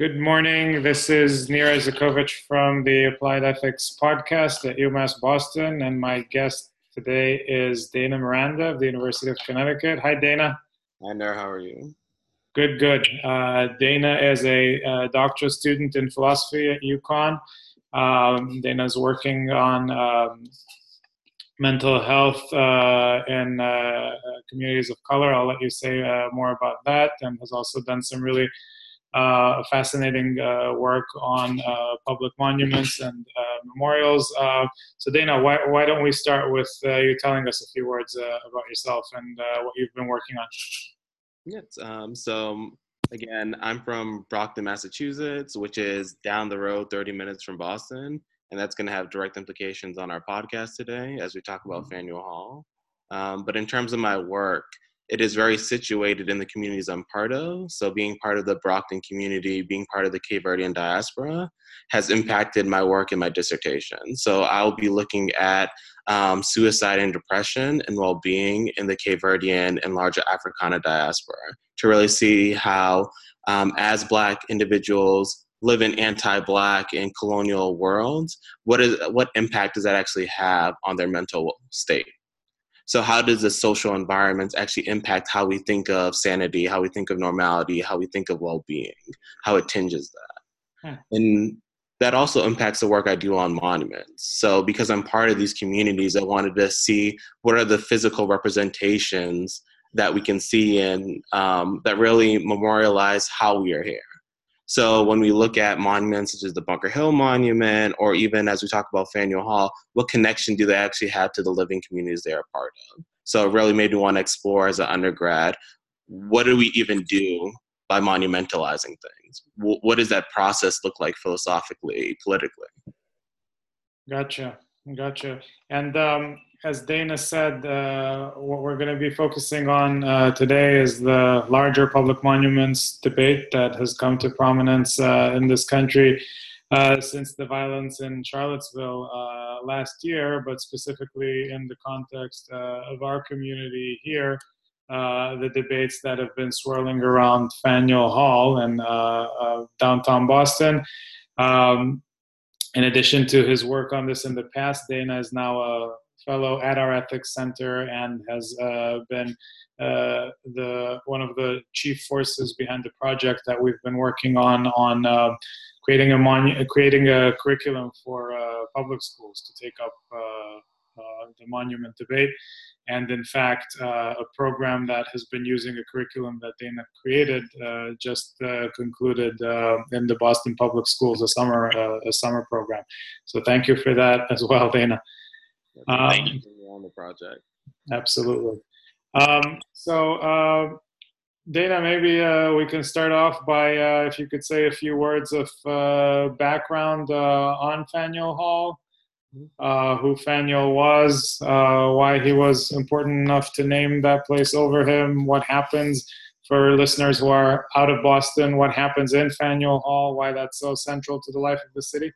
Good morning. This is Nira Zakovich from the Applied Ethics Podcast at UMass Boston, and my guest today is Dana Miranda of the University of Connecticut. Hi, Dana. Hi, Nira. How are you? Good, good. Dana is a doctoral student in philosophy at UConn. Dana's working on mental health in communities of color. I'll let you say more about that, and has also done some really fascinating work on public monuments and memorials. So Dana, why don't we start with you telling us a few words about yourself and what you've been working on? Yes, so again, I'm from Brockton, Massachusetts, which is down the road 30 minutes from Boston, and that's going to have direct implications on our podcast today as we talk about Faneuil Hall. But in terms of my work, it is very situated in the communities I'm part of. So being part of the Brockton community, being part of the Cape Verdean diaspora has impacted my work and my dissertation. So I'll be looking at suicide and depression and well-being in the Cape Verdean and larger Africana diaspora to really see how as Black individuals live in anti-Black and colonial worlds, what impact does that actually have on their mental state? So how does the social environments actually impact how we think of sanity, how we think of normality, how we think of well-being, how it tinges that? Huh. And that also impacts the work I do on monuments. So because I'm part of these communities, I wanted to see what are the physical representations that we can see and that really memorialize how we are here. So when we look at monuments such as the Bunker Hill Monument, or even as we talk about Faneuil Hall, what connection do they actually have to the living communities they are part of? So it really made me want to explore as an undergrad, what do we even do by monumentalizing things? What does that process look like philosophically, politically? Gotcha, gotcha. And as Dana said, what we're going to be focusing on today is the larger public monuments debate that has come to prominence in this country since the violence in Charlottesville last year, but specifically in the context of our community here, the debates that have been swirling around Faneuil Hall and downtown Boston. In addition to his work on this in the past, Dana is now a fellow at our Ethics Center and has been one of the chief forces behind the project that we've been working on creating a curriculum for public schools to take up the monument debate. And in fact, a program that has been using a curriculum that Dana created just concluded in the Boston Public Schools, a summer program. So thank you for that as well, Dana. Thank you for being on the project. Absolutely. So Dana, maybe we can start off by if you could say a few words of background on Faneuil Hall, who Faneuil was, why he was important enough to name that place over him, what happens for listeners who are out of Boston, what happens in Faneuil Hall, why that's so central to the life of the city.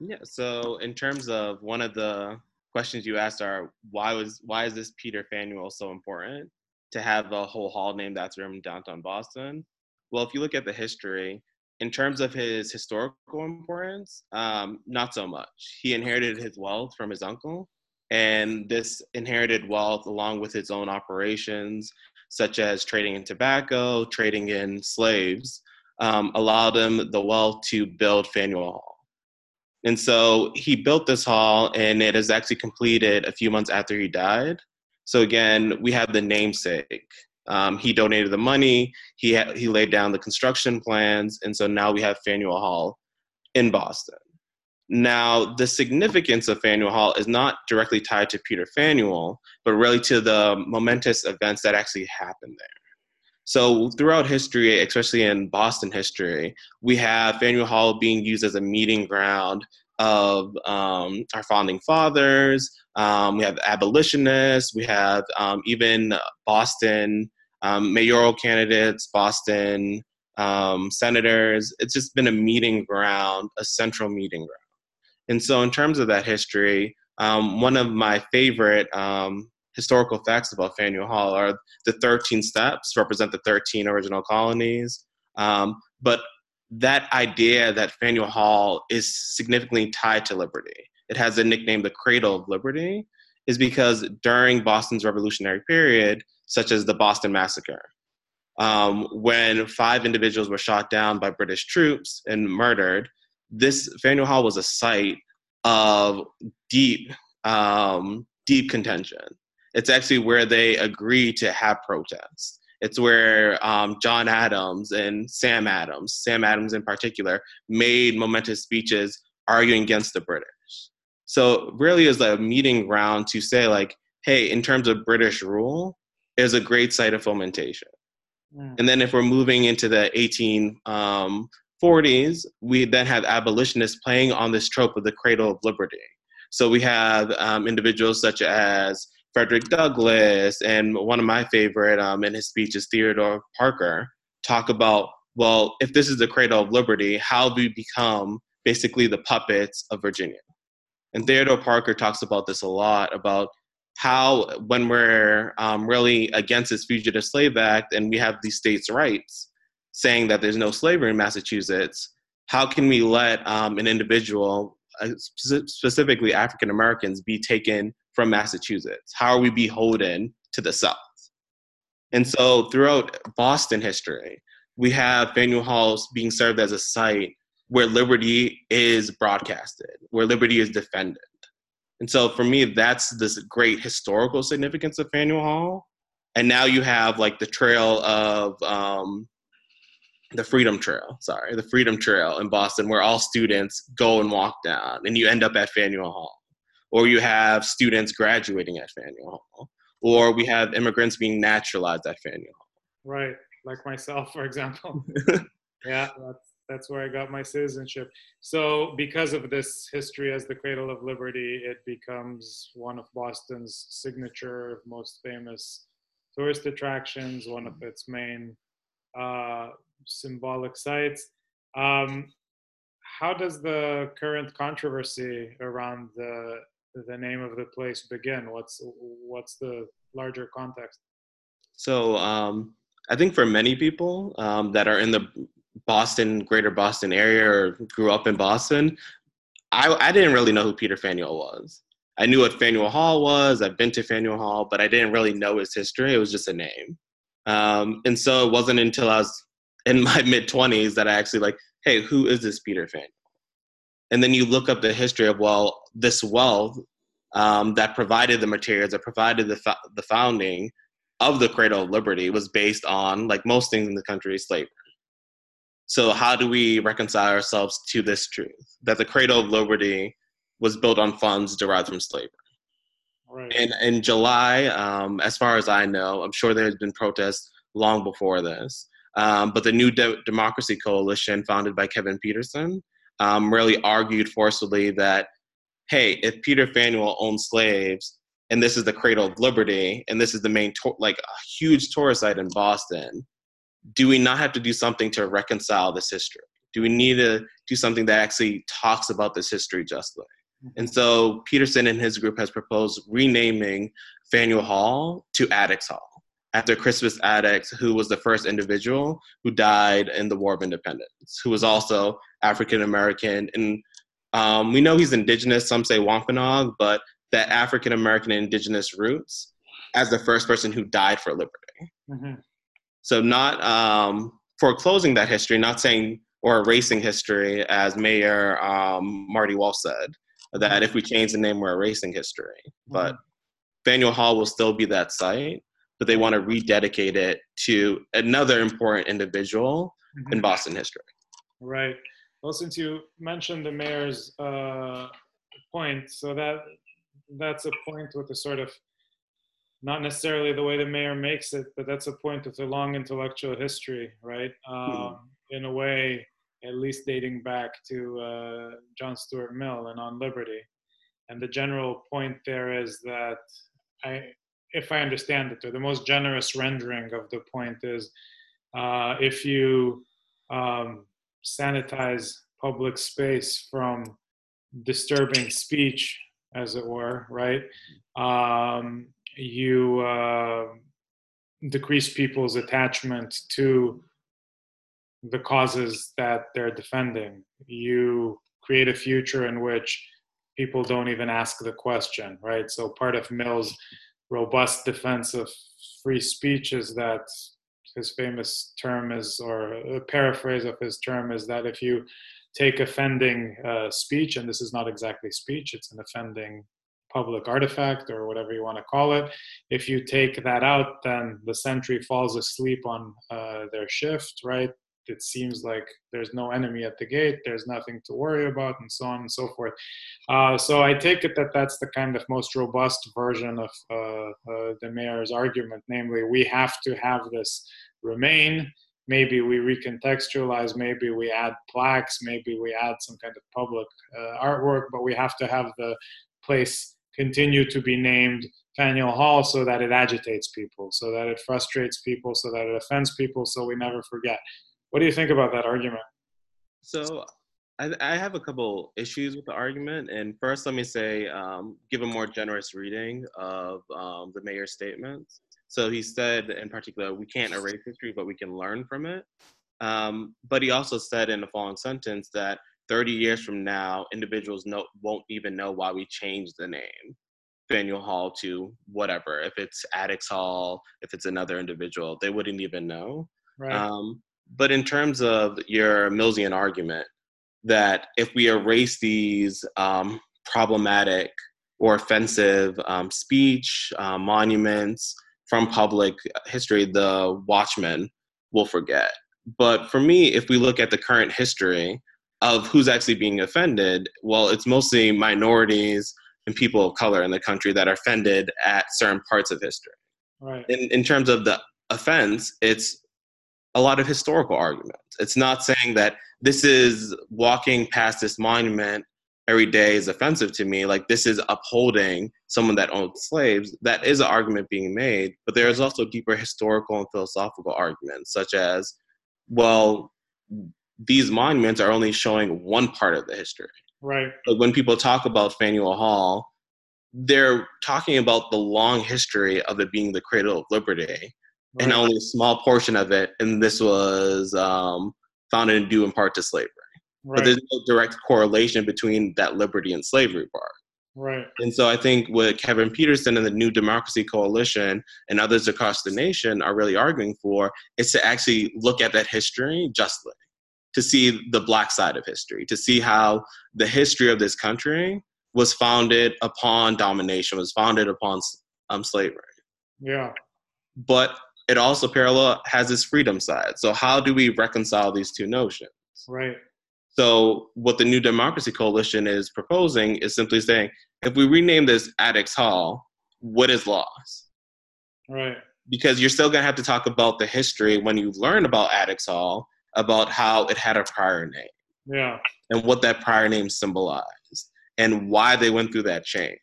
Yeah, so in terms of one of the questions you asked are, why is this Peter Faneuil so important to have a whole hall named after him in downtown Boston? Well, if you look at the history, in terms of his historical importance, not so much. He inherited his wealth from his uncle, and this inherited wealth along with his own operations, such as trading in tobacco, trading in slaves, allowed him the wealth to build Faneuil Hall. And so he built this hall, and it is actually completed a few months after he died. So again, we have the namesake. He donated the money. He laid down the construction plans. And so now we have Faneuil Hall in Boston. Now, the significance of Faneuil Hall is not directly tied to Peter Faneuil, but really to the momentous events that actually happened there. So throughout history, especially in Boston history, we have Faneuil Hall being used as a meeting ground of our founding fathers. We have abolitionists. We have even Boston mayoral candidates, Boston senators. It's just been a meeting ground, a central meeting ground. And so in terms of that history, one of my favorite historical facts about Faneuil Hall are the 13 steps, represent the 13 original colonies. But that idea that Faneuil Hall is significantly tied to liberty, it has the nickname the Cradle of Liberty, is because during Boston's revolutionary period, such as the Boston Massacre, when 5 individuals were shot down by British troops and murdered, this Faneuil Hall was a site of deep, deep contention. It's actually where they agreed to have protests. It's where John Adams and Sam Adams in particular, made momentous speeches arguing against the British. So really is a meeting ground to say, like, hey, in terms of British rule, is a great site of fomentation. Wow. And then if we're moving into the 1840s, we then have abolitionists playing on this trope of the Cradle of Liberty. So we have individuals such as Frederick Douglass, and one of my favorite in his speech is Theodore Parker, talk about, well, if this is the Cradle of Liberty, how do we become basically the puppets of Virginia? And Theodore Parker talks about this a lot, about how when we're really against this Fugitive Slave Act and we have these states' rights saying that there's no slavery in Massachusetts, how can we let an individual, specifically African Americans, be taken from Massachusetts? How are we beholden to the South? And so throughout Boston history, we have Faneuil Hall being served as a site where liberty is broadcasted, where liberty is defended. And so for me, that's this great historical significance of Faneuil Hall. And now you have like the trail of the Freedom Trail in Boston, where all students go and walk down and you end up at Faneuil Hall. Or you have students graduating at Faneuil Hall, or we have immigrants being naturalized at Faneuil Hall. Right, like myself, for example. Yeah, that's where I got my citizenship. So because of this history as the Cradle of Liberty, it becomes one of Boston's signature, most famous tourist attractions, one of its main symbolic sites. How does the current controversy around the name of the place begin? What's the larger context? So I think for many people that are in the greater Boston area or grew up in Boston, I didn't really know who Peter Faneuil was. I knew what Faneuil Hall was. I've been to Faneuil Hall, but I didn't really know his history. It was just a name. And so it wasn't until I was in my mid-20s that I actually hey, who is this Peter Faneuil? And then you look up the history of, well, this wealth that provided the materials, that provided the founding of the Cradle of Liberty was based on, like most things in the country, slavery. So how do we reconcile ourselves to this truth, that the Cradle of Liberty was built on funds derived from slavery? Right. And in July, as far as I know, I'm sure there has been protests long before this, but the New Democracy Coalition, founded by Kevin Peterson, really argued forcefully that, hey, if Peter Faneuil owned slaves, and this is the Cradle of Liberty, and this is the main, a huge tourist site in Boston, do we not have to do something to reconcile this history? Do we need to do something that actually talks about this history justly? Mm-hmm. And so Peterson and his group has proposed renaming Faneuil Hall to Attucks Hall, after Crispus Attucks, who was the first individual who died in the War of Independence, who was also African-American. And we know he's indigenous, some say Wampanoag, but that African-American and indigenous roots as the first person who died for liberty. Mm-hmm. So not foreclosing that history, not saying or erasing history, as Mayor Marty Walsh said, that mm-hmm. if we change the name, we're erasing history. Mm-hmm. But Faneuil Hall will still be that site, but they want to rededicate it to another important individual mm-hmm. in Boston history. Right. Well, since you mentioned the mayor's point, so that's a point with a sort of, not necessarily the way the mayor makes it, but that's a point with a long intellectual history, right? In a way, at least dating back to John Stuart Mill and On Liberty. And the general point there is that if I understand it, the most generous rendering of the point is if you sanitize public space from disturbing speech, as it were, right? You decrease people's attachment to the causes that they're defending. You create a future in which people don't even ask the question, right? So part of Mill's robust defense of free speech is that his famous term is, or a paraphrase of his term is, that if you take offending speech, and this is not exactly speech, it's an offending public artifact or whatever you want to call it, if you take that out, then the sentry falls asleep on their shift, right? It seems like there's no enemy at the gate, there's nothing to worry about, and so on and so forth. So I take it that that's the kind of most robust version of the mayor's argument, namely, we have to have this remain. Maybe we recontextualize, maybe we add plaques, maybe we add some kind of public artwork, but we have to have the place continue to be named Faneuil Hall so that it agitates people, so that it frustrates people, so that it offends people, so we never forget. What do you think about that argument? So I have a couple issues with the argument. And first, let me say, give a more generous reading of the mayor's statements. So he said, in particular, we can't erase history, but we can learn from it. But he also said in the following sentence that 30 years from now, individuals won't even know why we changed the name Faneuil Hall to whatever. If it's Attucks Hall, if it's another individual, they wouldn't even know. Right. But in terms of your Millsian argument, that if we erase these problematic or offensive speech, monuments from public history, the watchmen will forget. But for me, if we look at the current history of who's actually being offended, well, it's mostly minorities and people of color in the country that are offended at certain parts of history. Right. In terms of the offense, it's a lot of historical arguments. It's not saying that this is walking past this monument every day is offensive to me, like this is upholding someone that owned slaves. That is an argument being made, but there is also deeper historical and philosophical arguments, such as, well, these monuments are only showing one part of the history. Right. But when people talk about Faneuil Hall, they're talking about the long history of it being the cradle of liberty. Right. And only a small portion of it, and this was founded and due in part to slavery. Right. But there's no direct correlation between that liberty and slavery part. Right. And so I think what Kevin Peterson and the New Democracy Coalition and others across the nation are really arguing for is to actually look at that history justly, to see the Black side of history, to see how the history of this country was founded upon domination, was founded upon slavery. Yeah. But it also parallel has its freedom side. So how do we reconcile these two notions? Right. So what the New Democracy Coalition is proposing is simply saying, if we rename this Attucks Hall, what is lost? Right. Because you're still going to have to talk about the history when you learn about Attucks Hall, about how it had a prior name. Yeah. And what that prior name symbolized and why they went through that change.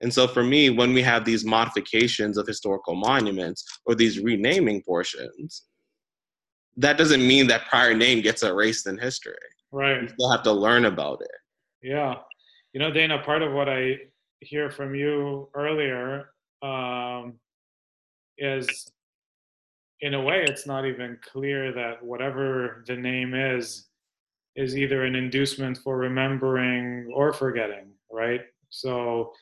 And so for me, when we have these modifications of historical monuments or these renaming portions, that doesn't mean that prior name gets erased in history. Right. You still have to learn about it. Yeah. You know, Dana, part of what I hear from you earlier is, in a way, it's not even clear that whatever the name is either an inducement for remembering or forgetting, right? So,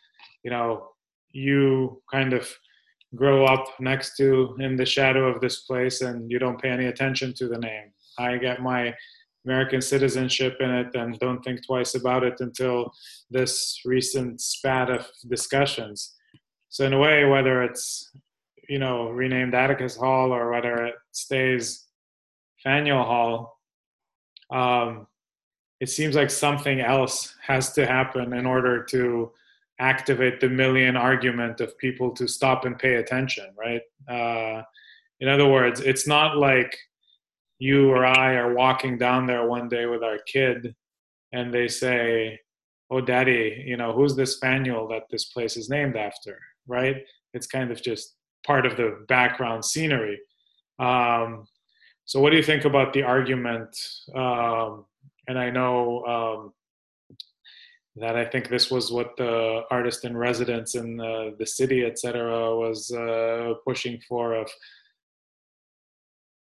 you know, you kind of grow up next to, in the shadow of this place, and you don't pay any attention to the name. I get my American citizenship in it and don't think twice about it until this recent spat of discussions. So in a way, whether it's, you know, renamed Attucks Hall or whether it stays Faneuil Hall, it seems like something else has to happen in order to activate the million argument of people to stop and pay attention, right? In other words, it's not like you or I are walking down there one day with our kid and they say, oh, daddy, you know, who's this Faneuil that this place is named after, right? It's kind of just part of the background scenery. So what do you think about the argument? And I know that I think this was what the artist in residence in the city, et cetera, was pushing for, of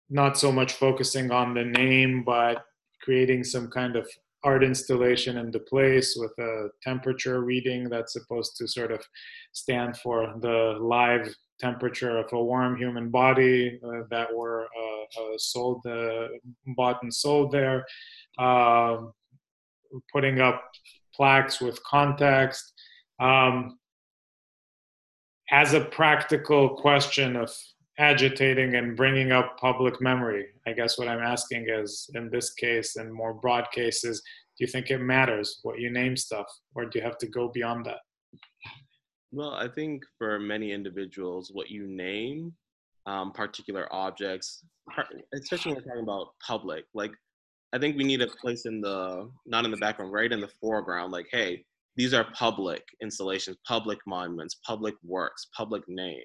not so much focusing on the name, but creating some kind of art installation in the place with a temperature reading that's supposed to sort of stand for the live temperature of a warm human body that were sold, bought and sold there, putting up plaques with context. As a practical question of agitating and bringing up public memory, I guess what I'm asking is, in this case and more broad cases, do you think it matters what you name stuff, or do you have to go beyond that? Well, I think for many individuals, what you name, particular objects, especially when we're talking about public, like, I think we need a place in the, not in the background, right in the foreground, like, hey, these are public installations, public monuments, public works, public names.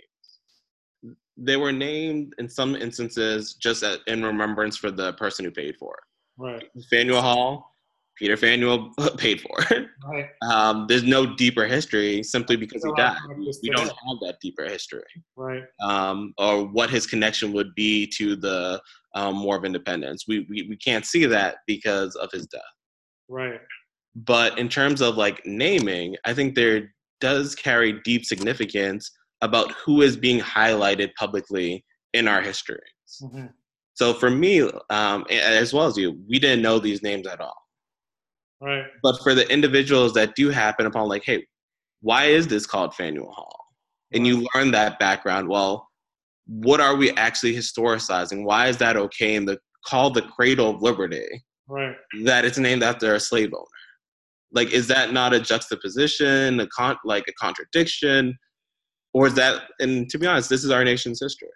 They were named in some instances just in remembrance for the person who paid for it. Right. Faneuil Hall, Peter Faneuil paid for it. Right. There's no deeper history simply because he died. We don't have that deeper history. Right. Or what his connection would be to the War of Independence. We can't see that because of his death. Right. But in terms of like naming, I think there does carry deep significance about who is being highlighted publicly in our histories. Mm-hmm. So for me, as well as you, we didn't know these names at all. Right. But for the individuals that do happen upon, like, hey, why is this called Faneuil Hall? And you learn that background. Well, what are we actually historicizing? Why is that okay? And called the Cradle of Liberty, right? That it's named after a slave owner. Like, is that not a juxtaposition, a contradiction? Or is that, and to be honest, this is our nation's history.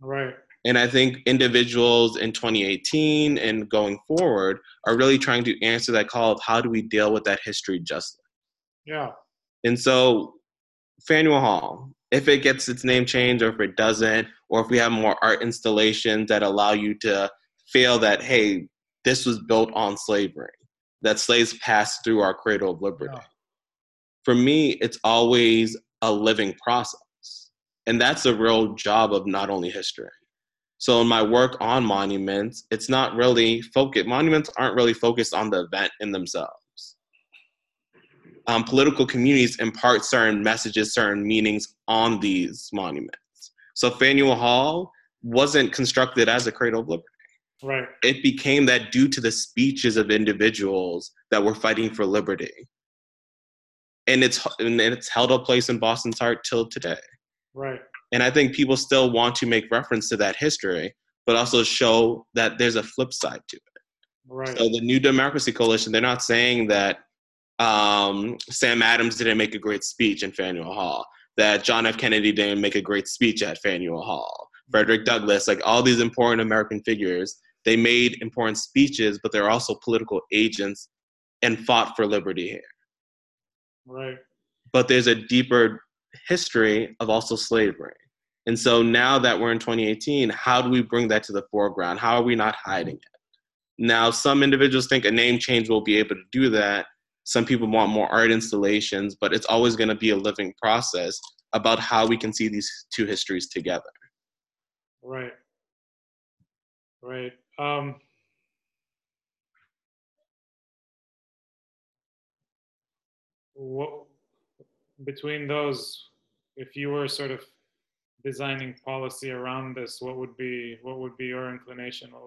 Right. And I think individuals in 2018 and going forward are really trying to answer that call of how do we deal with that history justly. Yeah. And so Faneuil Hall, if it gets its name changed or if it doesn't, or if we have more art installations that allow you to feel that, hey, this was built on slavery, that slaves passed through our Cradle of Liberty. Yeah. For me, it's always a living process. And that's a real job of not only history. So in my work on monuments, it's not really focused. Monuments aren't really focused on the event in themselves. Political communities impart certain messages, certain meanings on these monuments. So Faneuil Hall wasn't constructed as a Cradle of Liberty. Right. It became that due to the speeches of individuals that were fighting for liberty. And it's held a place in Boston's heart till today. Right. And I think people still want to make reference to that history, but also show that there's a flip side to it. Right. So the New Democracy Coalition, they're not saying that Sam Adams didn't make a great speech in Faneuil Hall, that John F. Kennedy didn't make a great speech at Faneuil Hall, Frederick Douglass, like all these important American figures, they made important speeches, but they're also political agents and fought for liberty here. Right. But there's a deeper history of also slavery. And so now that we're in 2018, how do we bring that to the foreground? How are we not hiding it? Now, some individuals think a name change will be able to do that. Some people want more art installations, but it's always going to be a living process about how we can see these two histories together. Right. Right. What, between those, if you were sort of designing policy around this, what would be your inclination? What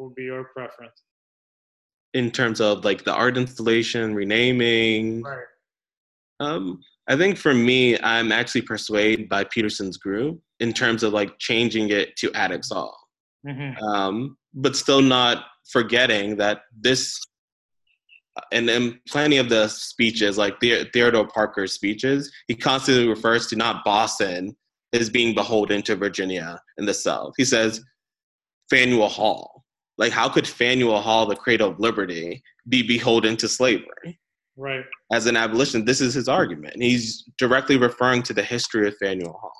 would be your preference? In terms of like the art installation, renaming? Right. I think for me, I'm actually persuaded by Peterson's group in terms of like changing it to Attucks Hall. Mm-hmm. But still not forgetting that this. And in plenty of the speeches, like Theodore Parker's speeches, he constantly refers to not Boston as being beholden to Virginia in the South. He says, Faneuil Hall. Like, how could Faneuil Hall, the Cradle of Liberty, be beholden to slavery? Right. As an abolitionist, this is his argument. He's directly referring to the history of Faneuil Hall.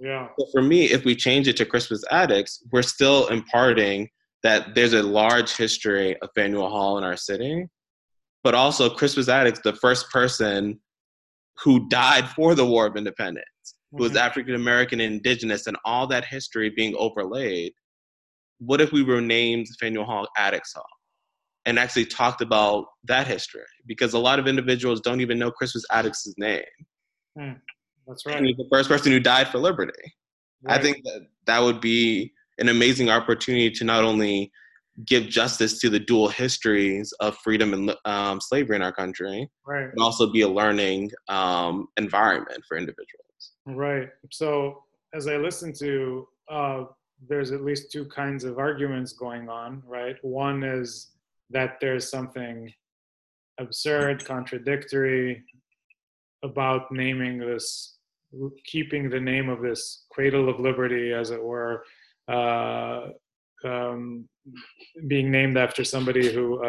Yeah. But for me, if we change it to Crispus Attucks, we're still imparting that there's a large history of Faneuil Hall in our city. But also Crispus Attucks, the first person who died for the War of Independence, who was African-American and indigenous, and all that history being overlaid. what if we renamed Faneuil Hall Attucks Hall and actually talked about that history? Because a lot of individuals don't even know Crispus Attucks' name. Mm, that's right. He was the first person who died for liberty. Right. I think that that would be an amazing opportunity to not only give justice to the dual histories of freedom and slavery in our country, right, but also be a learning environment for individuals. Right. So as I listen to, there's at least two kinds of arguments going on, right? One is that there's something absurd, contradictory about naming this, keeping the name of this cradle of liberty, as it were, being named after somebody who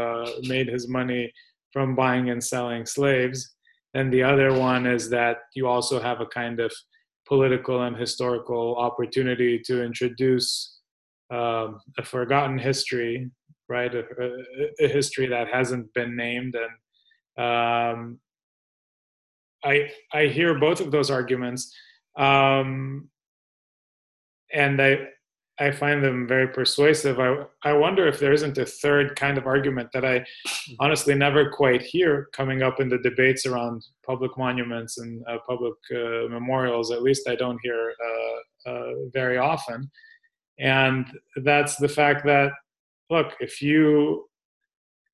made his money from buying and selling slaves. And the other one is that you also have a kind of political and historical opportunity to introduce a forgotten history, right? A history that hasn't been named. And I hear both of those arguments, and I find them very persuasive. I wonder if there isn't a third kind of argument that I honestly never quite hear coming up in the debates around public monuments and public memorials. At least I don't hear very often. And that's the fact that, look, if you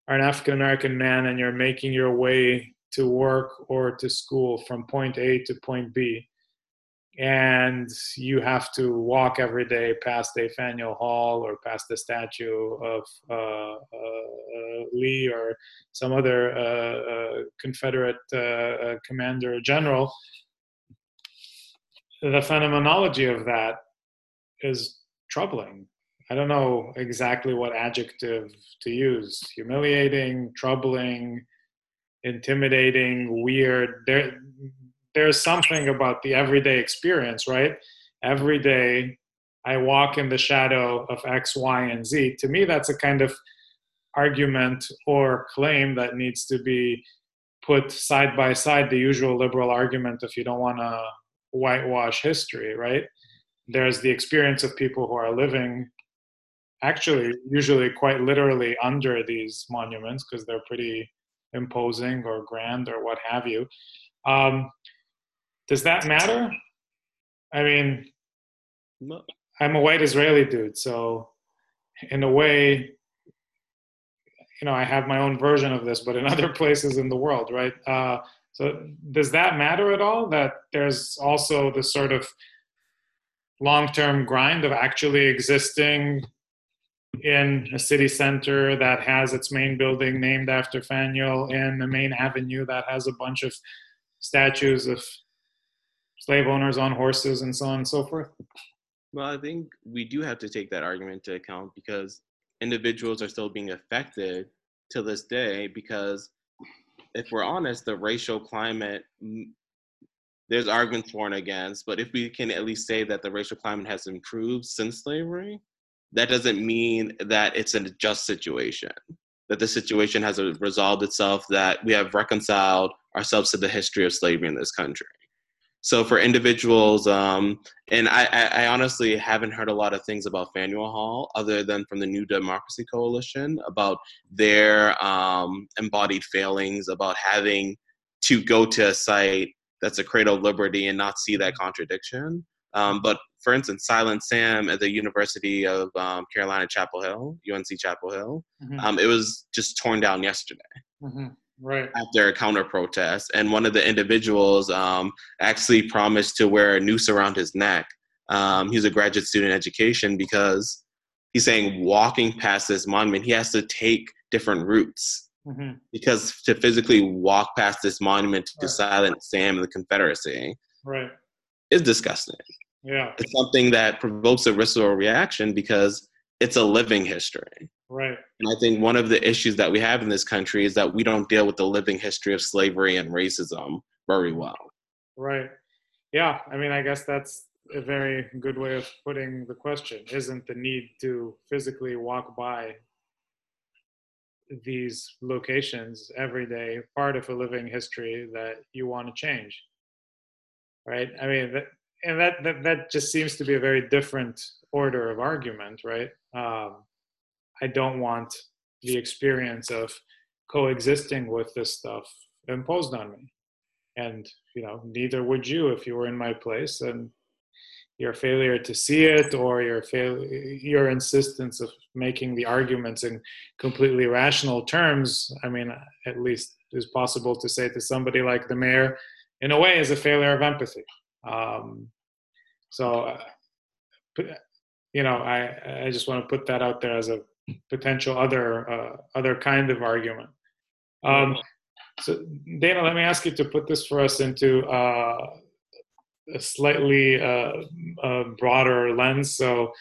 are an African-American man and you're making your way to work or to school from point A to point B, and you have to walk every day past a Faneuil Hall or past the statue of Lee or some other Confederate commander or general, the phenomenology of that is troubling. I don't know exactly what adjective to use. Humiliating, troubling, intimidating, weird. There's something about the everyday experience, right? Every day I walk in the shadow of X, Y, and Z. To me, that's a kind of argument or claim that needs to be put side by side the usual liberal argument if you don't want to whitewash history, right? There's the experience of people who are living actually usually quite literally under these monuments because they're pretty imposing or grand or what have you. Does that matter? I mean, I'm a white Israeli dude, so in a way, you know, I have my own version of this, but in other places in the world, right? So does that matter at all, that there's also the sort of long-term grind of actually existing in a city center that has its main building named after Faneuil and the main avenue that has a bunch of statues of slave owners on horses and so on and so forth? Well, I think we do have to take that argument into account because individuals are still being affected to this day because, if we're honest, the racial climate, there's arguments for and against, but if we can at least say that the racial climate has improved since slavery, that doesn't mean that it's a just situation, that the situation has resolved itself, that we have reconciled ourselves to the history of slavery in this country. So for individuals, and I honestly haven't heard a lot of things about Faneuil Hall other than from the New Democracy Coalition about their embodied failings about having to go to a site that's a cradle of liberty and not see that contradiction. But for instance, Silent Sam at the University of Carolina, Chapel Hill, UNC Chapel Hill, mm-hmm. It was just torn down yesterday. Mm-hmm. Right. After a counter protest. And one of the individuals actually promised to wear a noose around his neck. He's a graduate student in education because he's saying walking past this monument, he has to take different routes mm-hmm. because to physically walk past this monument to silence Sam and the Confederacy is disgusting. Yeah. It's something that provokes a visceral reaction because it's a living history. Right. And I think one of the issues that we have in this country is that we don't deal with the living history of slavery and racism very well. Right. Yeah. I mean, I guess that's a very good way of putting the question. Isn't the need to physically walk by these locations every day part of a living history that you want to change? Right. I mean, and that just seems to be a very different order of argument, right? I don't want the experience of coexisting with this stuff imposed on me. And, you know, neither would you if you were in my place, and your failure to see it, or your insistence of making the arguments in completely rational terms, I mean, at least is possible to say to somebody like the mayor, in a way, is a failure of empathy. You know, I just want to put that out there as a potential other kind of argument. So Dana, let me ask you to put this for us into a slightly broader lens. So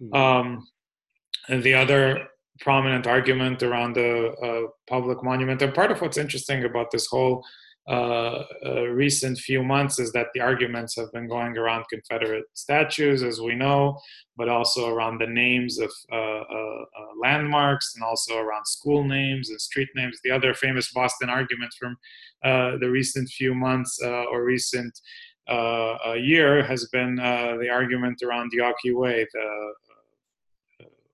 the other prominent argument around the public monument, and part of what's interesting about this whole recent few months is that the arguments have been going around Confederate statues, as we know, but also around the names of landmarks, and also around school names and street names. The other famous Boston argument from the recent few months or recent year has been the argument around Yawkey Way, the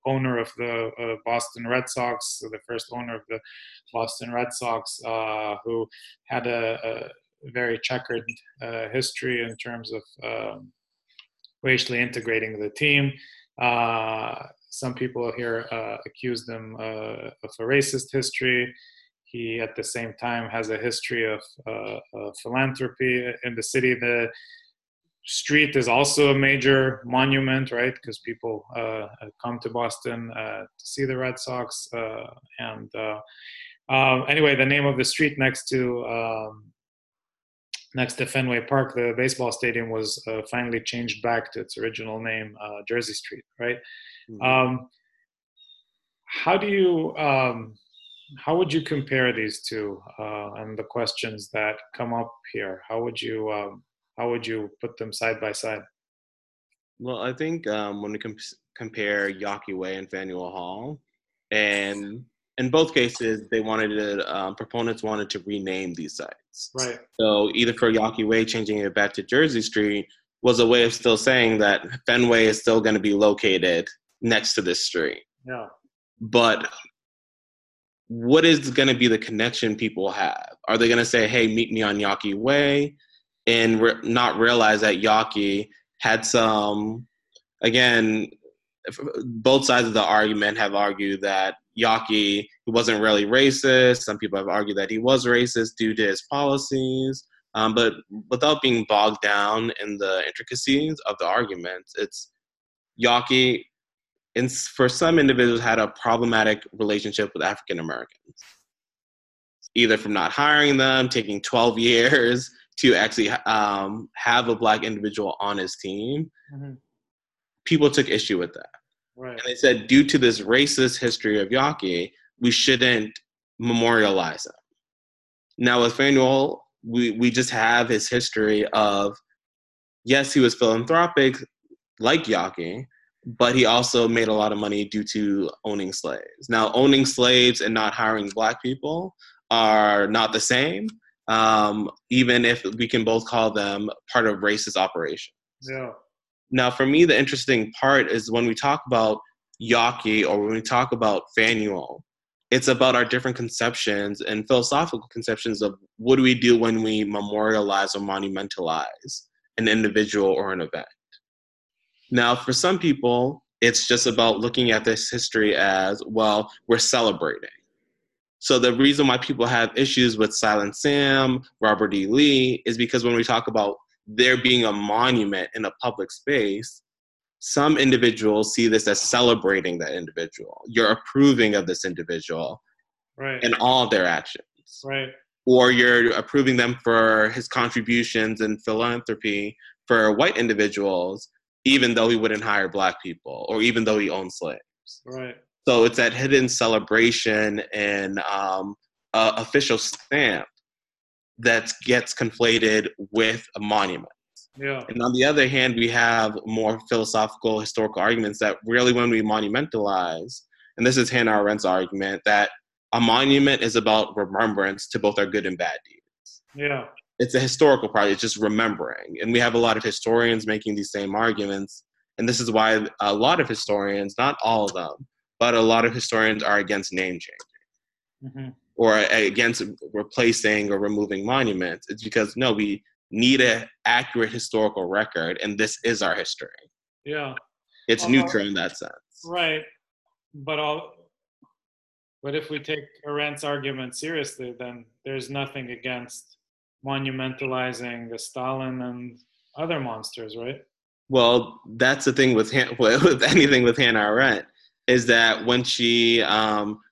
owner of the Boston Red Sox, the first owner of the Boston Red Sox, who had a very checkered history in terms of racially integrating the team. Some people here accused him of a racist history. He, at the same time, has a history of philanthropy in the city. The street is also a major monument, right? Because people come to Boston to see the Red Sox. Anyway, the name of the street next to Fenway Park, the baseball stadium, was finally changed back to its original name, Jersey Street, right? Mm-hmm. How would you compare these two and the questions that come up here? How would you put them side by side? Well, I think when we compare Yawkey Way and Faneuil Hall, and in both cases, they wanted to, proponents wanted to rename these sites. Right. So either for Yawkey Way, changing it back to Jersey Street was a way of still saying that Fenway is still going to be located next to this street. Yeah. But what is going to be the connection people have? Are they going to say, hey, meet me on Yawkey Way? And not realize that Yawkey had some, again, both sides of the argument have argued that Yawkey wasn't really racist. Some people have argued that he was racist due to his policies. But without being bogged down in the intricacies of the arguments, it's Yawkey, and for some individuals, had a problematic relationship with African Americans, either from not hiring them, taking 12 years, to actually have a Black individual on his team. Mm-hmm. People took issue with that. Right. And they said, due to this racist history of Yawkey, we shouldn't memorialize him. Now with Faneuil, we just have his history of, yes, he was philanthropic, like Yawkey, but he also made a lot of money due to owning slaves. Now, owning slaves and not hiring Black people are not the same, even if we can both call them part of racist operations. Yeah. Now, for me, the interesting part is when we talk about Yawkey or when we talk about Faneuil, it's about our different conceptions and philosophical conceptions of what do we do when we memorialize or monumentalize an individual or an event. Now, for some people, it's just about looking at this history as, well, we're celebrating. So the reason why people have issues with Silent Sam, Robert E. Lee, is because when we talk about there being a monument in a public space, some individuals see this as celebrating that individual. You're approving of this individual, right, in all their actions. Right. Or you're approving them for his contributions and philanthropy for white individuals, even though he wouldn't hire Black people or even though he owned slaves. Right. So it's that hidden celebration and official stamp that gets conflated with a monument. Yeah. And on the other hand, we have more philosophical, historical arguments that really when we monumentalize, and this is Hannah Arendt's argument, that a monument is about remembrance to both our good and bad deeds. Yeah. it's a historical project, it's just remembering. And we have a lot of historians making these same arguments. And this is why a lot of historians, not all of them, but a lot of historians are against name changing or against replacing or removing monuments. It's because, no, we need an accurate historical record, and this is our history. Yeah. It's neutral in that sense. Right. But if we take Arendt's argument seriously, then there's nothing against monumentalizing the Stalin and other monsters, right? Well, that's the thing with anything with Hannah Arendt, is that when she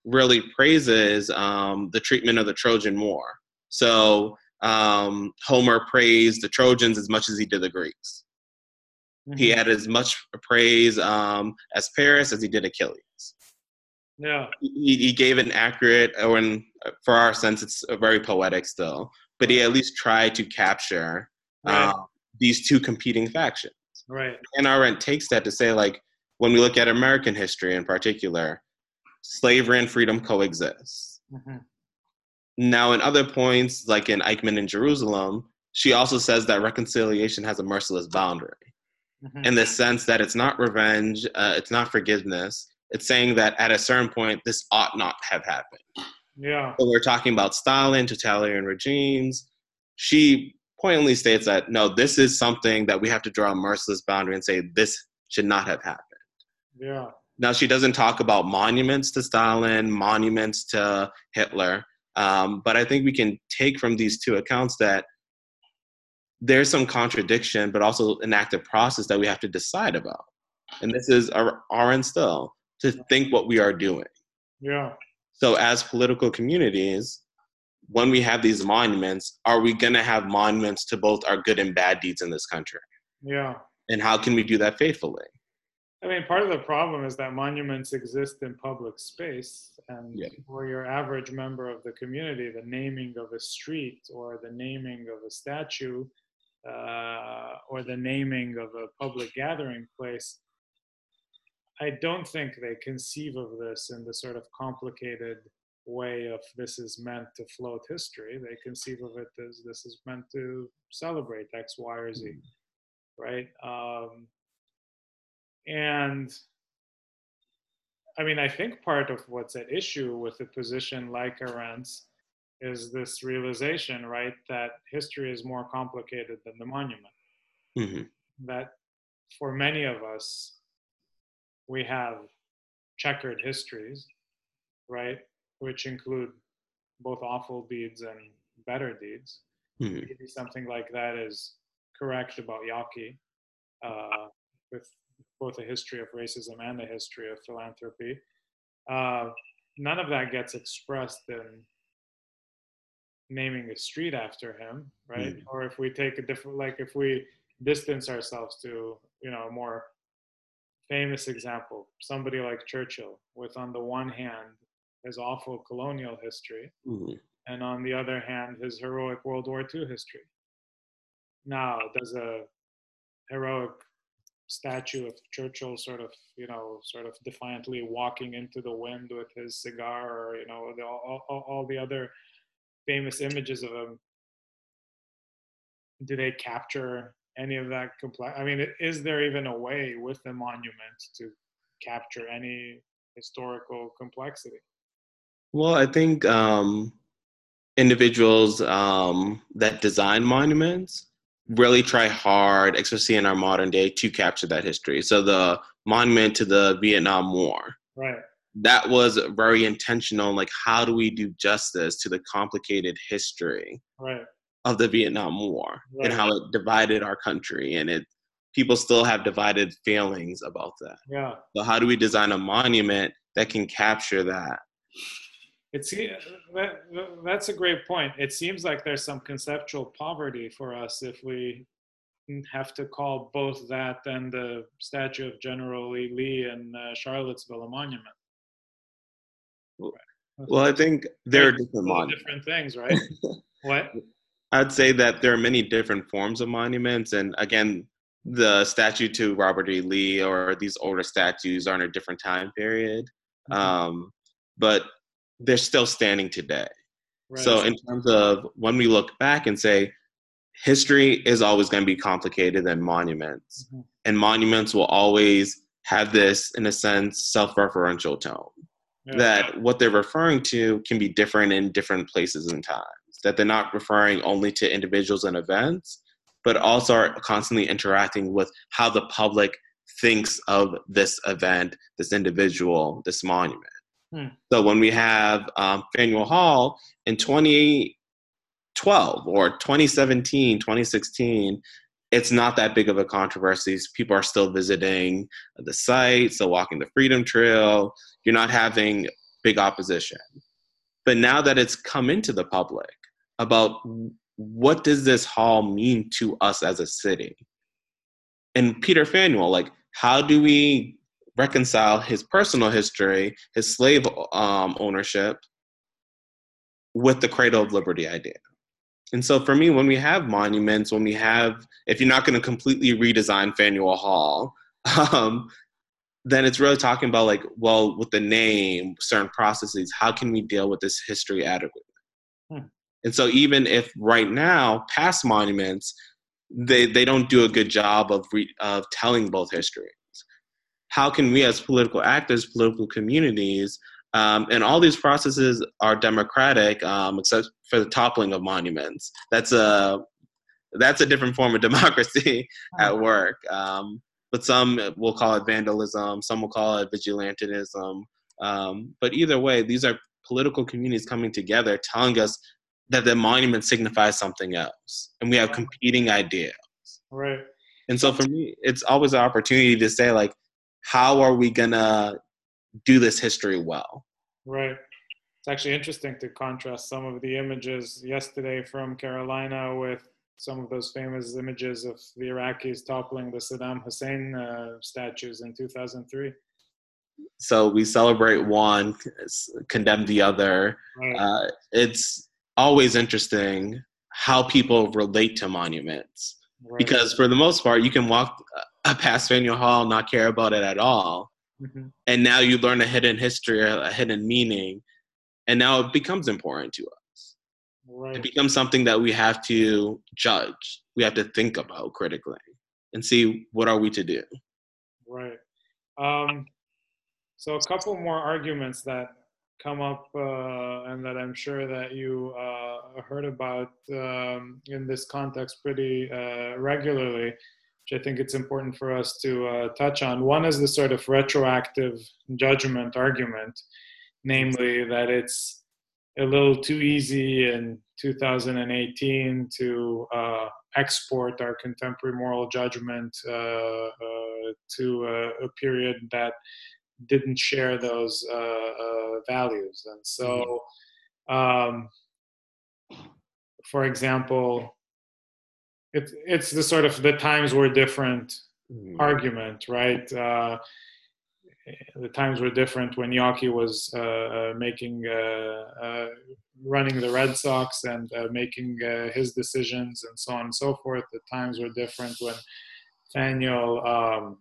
really praises the treatment of the Trojan War. So Homer praised the Trojans as much as he did the Greeks. Mm-hmm. He had as much praise as Paris as he did Achilles. Yeah, he gave an accurate, or for our sense, it's very poetic still. But he at least tried to capture these two competing factions. Right. And Arendt takes that to say, like, when we look at American history in particular, slavery and freedom coexist. Mm-hmm. Now, in other points, like in Eichmann in Jerusalem, she also says that reconciliation has a merciless boundary, in the sense that it's not revenge, it's not forgiveness. It's saying that at a certain point, this ought not have happened. Yeah. So we're talking about Stalin, totalitarian regimes. She pointedly states that, no, this is something that we have to draw a merciless boundary and say this should not have happened. Yeah. Now, she doesn't talk about monuments to Stalin, monuments to Hitler. But I think we can take from these two accounts that there's some contradiction, but also an active process that we have to decide about. And this is our Arendt still, to think what we are doing. Yeah. So as political communities, when we have these monuments, are we going to have monuments to both our good and bad deeds in this country? Yeah. And how can we do that faithfully? I mean, part of the problem is that monuments exist in public space. And for your average member of the community, the naming of a street or the naming of a statue or the naming of a public gathering place, I don't think they conceive of this in the sort of complicated way of this is meant to float history. They conceive of it as this is meant to celebrate X, Y, or Z, right? And I mean, I think part of what's at issue with a position like Arendt's is this realization, right, that history is more complicated than the monument. That for many of us, we have checkered histories, right, which include both awful deeds and better deeds. Maybe something like that is correct about Yawkey, with both a history of racism and a history of philanthropy. None of that gets expressed in naming a street after him, right? Or if we take a different, like if we distance ourselves to, you know, a more famous example, somebody like Churchill, with on the one hand his awful colonial history, and on the other hand his heroic World War II history. Now, does a heroic statue of Churchill sort of, you know, sort of defiantly walking into the wind with his cigar, or, you know, the, all the other famous images of him, do they capture any of that complex? I mean, is there even a way with the monument to capture any historical complexity? Well, I think individuals that design monuments really try hard, especially in our modern day, to capture that history. So the monument to the Vietnam War, right? That was very intentional. Like, how do we do justice to the complicated history? Right. Of the Vietnam War, right, and how it divided our country, and it people still have divided feelings about that. Yeah. So how do we design a monument that can capture that? That's a great point. It seems like there's some conceptual poverty for us if we have to call both that and the statue of General E. Lee in Charlottesville a monument. Well, I think there are different monuments. Different things, right? What? I'd say that there are many different forms of monuments. And again, the statue to Robert E. Lee or these older statues are in a different time period. But they're still standing today. Right. So in terms of when we look back and say, history is always going to be complicated than monuments. Mm-hmm. And monuments will always have this, in a sense, self-referential tone. Yeah. That what they're referring to can be different in different places and times. That they're not referring only to individuals and events, but also are constantly interacting with how the public thinks of this event, this individual, this monument. Hmm. So when we have Faneuil Hall in 2012 or 2017, 2016, it's not that big of a controversy. People are still visiting the site, still walking the Freedom Trail. You're not having big opposition. But now that it's come into the public about what does this hall mean to us as a city? And Peter Faneuil, like, how do we reconcile his personal history, his slave ownership, with the cradle of liberty idea? And so for me, when we have monuments, when we have, if you're not going to completely redesign Faneuil Hall, then it's really talking about like, well, with the name, certain processes, how can we deal with this history adequately? Hmm. And so even if right now, past monuments, they don't do a good job of telling both histories. How can we as political actors, political communities, and all these processes are democratic, except for the toppling of monuments. That's a different form of democracy at work. But some will call it vandalism. Some will call it vigilantism. But either way, these are political communities coming together, telling us that the monument signifies something else. And we have competing ideas. Right. And so for me, it's always an opportunity to say, like, how are we going to do this history well? Right. It's actually interesting to contrast some of the images yesterday from Carolina with some of those famous images of the Iraqis toppling the Saddam Hussein statues in 2003. So we celebrate one, condemn the other. Right. It's always interesting how people relate to monuments. Right. Because for the most part, you can walk past Faneuil Hall, not care about it at all. Mm-hmm. And now you learn a hidden history, a hidden meaning, and now it becomes important to us. Right. It becomes something that we have to judge. We have to think about critically and see what are we to do. Right. So a couple more arguments that come up and that I'm sure that you heard about in this context pretty regularly, which I think it's important for us to touch on. One is the sort of retroactive judgment argument, namely that it's a little too easy in 2018 to export our contemporary moral judgment to a period that didn't share those values. And so, for example, it's the sort of the times were different argument, right? The times were different when Yawkey was running the Red Sox and making his decisions and so on and so forth. The times were different when Faneuil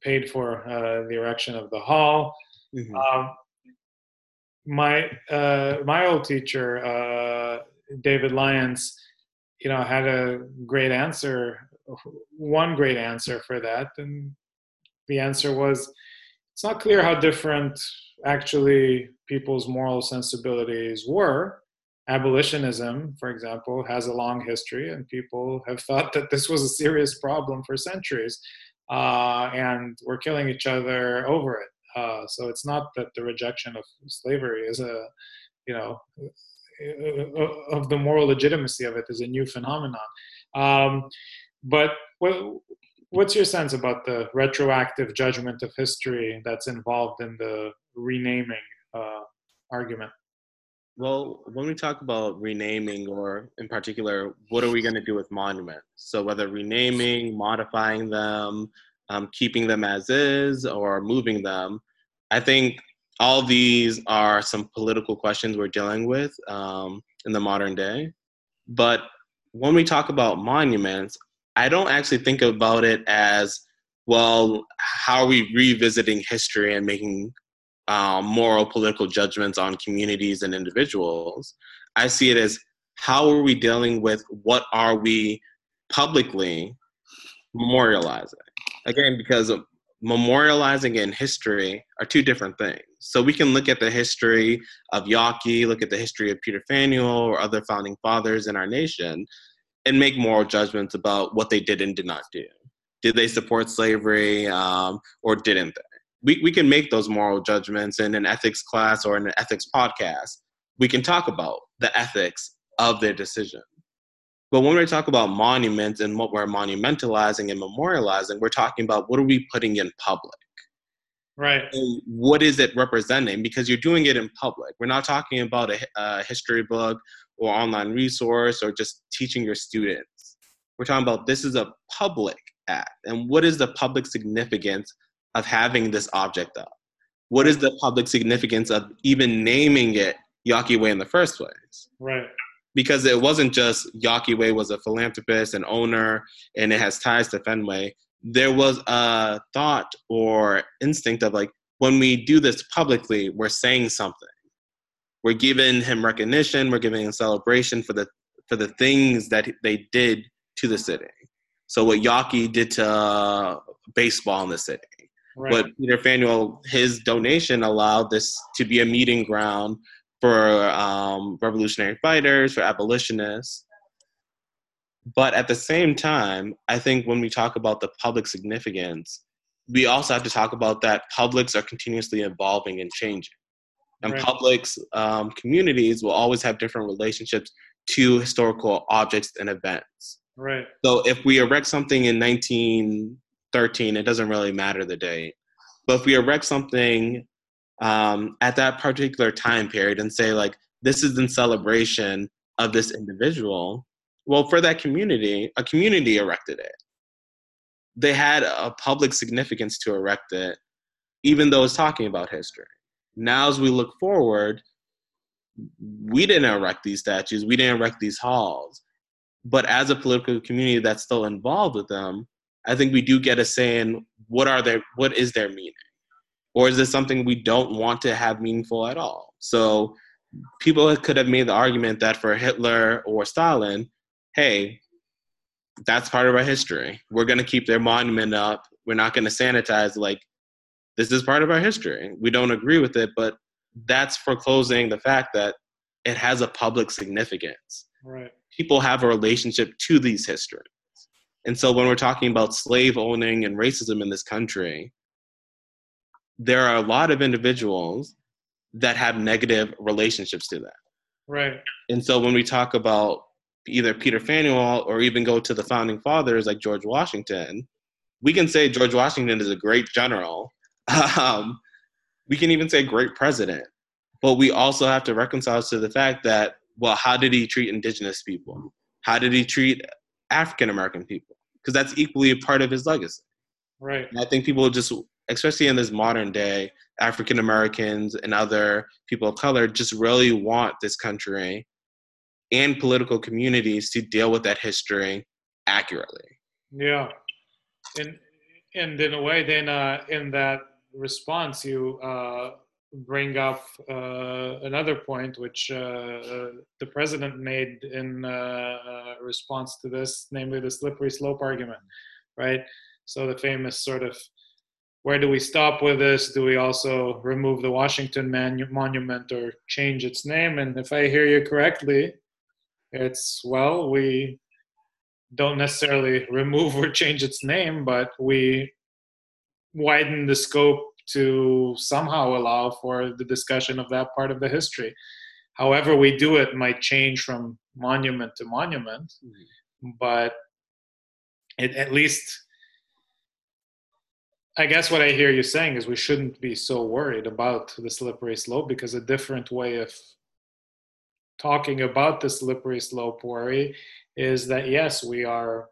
paid for the erection of the hall. Mm-hmm. My old teacher, David Lyons, you know, had one great answer for that. And the answer was, it's not clear how different actually people's moral sensibilities were. Abolitionism, for example, has a long history, and people have thought that this was a serious problem for centuries, and we're killing each other over it. So it's not that the rejection of slavery is of the moral legitimacy of it is a new phenomenon. But what's your sense about the retroactive judgment of history that's involved in the renaming argument? Well, when we talk about renaming, or in particular, what are we going to do with monuments? So whether renaming, modifying them, keeping them as is, or moving them, I think all these are some political questions we're dealing with in the modern day. But when we talk about monuments, I don't actually think about it as, well, how are we revisiting history and making moral political judgments on communities and individuals? I see it as, how are we dealing with what are we publicly memorializing? Again, because of memorializing and history are two different things. So we can look at the history of Yawkey, look at the history of Peter Faneuil or other founding fathers in our nation, and make moral judgments about what they did and did not do. Did they support slavery or didn't they? We can make those moral judgments in an ethics class or in an ethics podcast. We can talk about the ethics of their decision. But when we talk about monuments and what we're monumentalizing and memorializing, we're talking about what are we putting in public? Right. And what is it representing? Because you're doing it in public. We're not talking about a history book or online resource or just teaching your students. We're talking about this is a public act. And what is the public significance of having this object up? What is the public significance of even naming it Yawkey Way in the first place? Right. Because it wasn't just Yawkey Way was a philanthropist, an owner, and it has ties to Fenway. There was a thought or instinct of like, when we do this publicly, we're saying something. We're giving him recognition. We're giving him celebration for the things that they did to the city. So what Yawkey did to baseball in the city. Right. But Peter Faneuil, his donation allowed this to be a meeting ground for revolutionary fighters, for abolitionists. But at the same time, I think when we talk about the public significance, we also have to talk about that publics are continuously evolving and changing. And right. Publics, communities will always have different relationships to historical objects and events. Right. So if we erect something in 1913, it doesn't really matter the date. But if we erect something at that particular time period and say, like, this is in celebration of this individual, well, for that community, a community erected it. They had a public significance to erect it, even though it's talking about history. Now, as we look forward, we didn't erect these statues, we didn't erect these halls. But as a political community that's still involved with them, I think we do get a say in what is their meaning? Or is this something we don't want to have meaningful at all? So people could have made the argument that for Hitler or Stalin, hey, that's part of our history. We're going to keep their monument up. We're not going to sanitize. Like, this is part of our history. We don't agree with it, but that's foreclosing the fact that it has a public significance. Right. People have a relationship to these histories. And so when we're talking about slave owning and racism in this country, there are a lot of individuals that have negative relationships to that. Right. And so when we talk about either Peter Faneuil or even go to the founding fathers like George Washington, we can say George Washington is a great general. We can even say great president. But we also have to reconcile to the fact that, well, how did he treat indigenous people? How did he treat African-American people? Because that's equally a part of his legacy. Right. And I think people just, especially in this modern day, African-Americans and other people of color just really want this country and political communities to deal with that history accurately. Yeah. And in a way, then in that response, you bring up another point, which the president made in response to this, namely the slippery slope argument, right? So the famous sort of, where do we stop with this? Do we also remove the Washington Monument or change its name? And if I hear you correctly, it's, well, we don't necessarily remove or change its name, but we widen the scope to somehow allow for the discussion of that part of the history. However we do it might change from monument to monument, mm-hmm. but it at least, I guess what I hear you saying is we shouldn't be so worried about the slippery slope, because a different way of talking about the slippery slope worry is that, yes, we are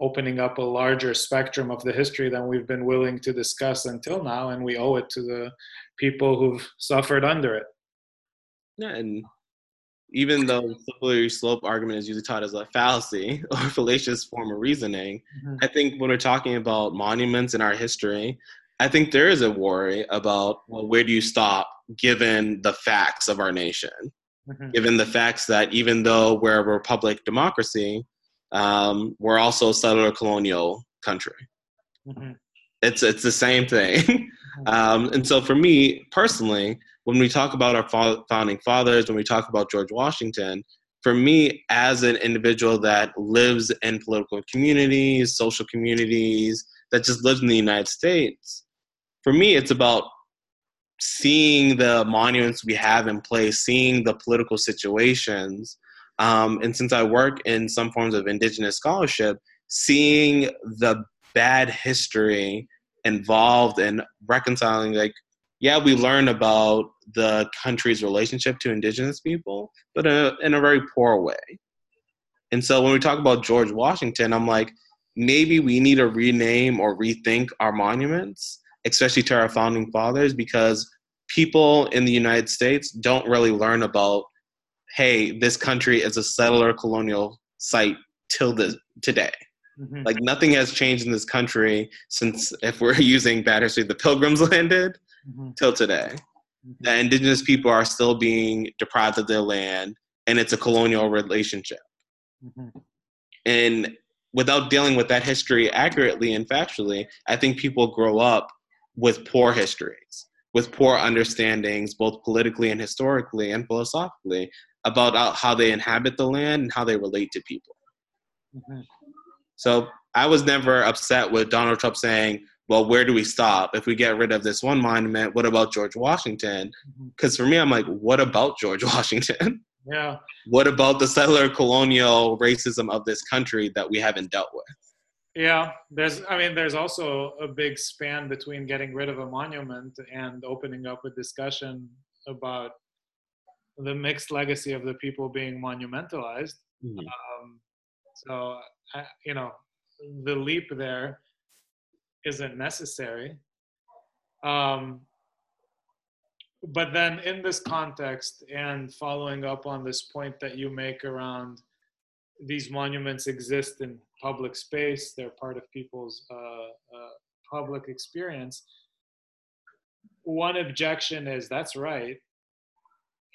opening up a larger spectrum of the history than we've been willing to discuss until now, and we owe it to the people who've suffered under it. Yeah, and even though the slippery slope argument is usually taught as a fallacy or fallacious form of reasoning, mm-hmm. I think when we're talking about monuments in our history, I think there is a worry about, well, where do you stop given the facts of our nation? mm-hmm. given the facts that even though we're a republic democracy, we're also a settler colonial country. Mm-hmm. It's the same thing. And so for me personally, when we talk about our founding fathers, when we talk about George Washington, for me as an individual that lives in political communities, social communities, that just lives in the United States, for me it's about seeing the monuments we have in place, seeing the political situations. And since I work in some forms of indigenous scholarship, seeing the bad history involved in reconciling, like, yeah, we learn about the country's relationship to indigenous people, but in a very poor way. And so when we talk about George Washington, I'm like, maybe we need to rename or rethink our monuments, especially to our founding fathers, because people in the United States don't really learn about, hey, this country is a settler colonial site till today. Mm-hmm. Like, nothing has changed in this country since, if we're using bad history, the Pilgrims landed, mm-hmm. till today. Mm-hmm. The indigenous people are still being deprived of their land, and it's a colonial relationship. Mm-hmm. And without dealing with that history accurately and factually, I think people grow up with poor histories, with poor understandings, both politically and historically and philosophically, about how they inhabit the land and how they relate to people. Mm-hmm. So I was never upset with Donald Trump saying, well, where do we stop? If we get rid of this one monument, what about George Washington? Because for me, I'm like, what about George Washington? Yeah. What about the settler colonial racism of this country that we haven't dealt with? Yeah, there's also a big span between getting rid of a monument and opening up a discussion about the mixed legacy of the people being monumentalized. Mm-hmm. So the leap there isn't necessary. But then in this context, and following up on this point that you make around these monuments exist in public space, they're part of people's public experience, one objection is, that's right.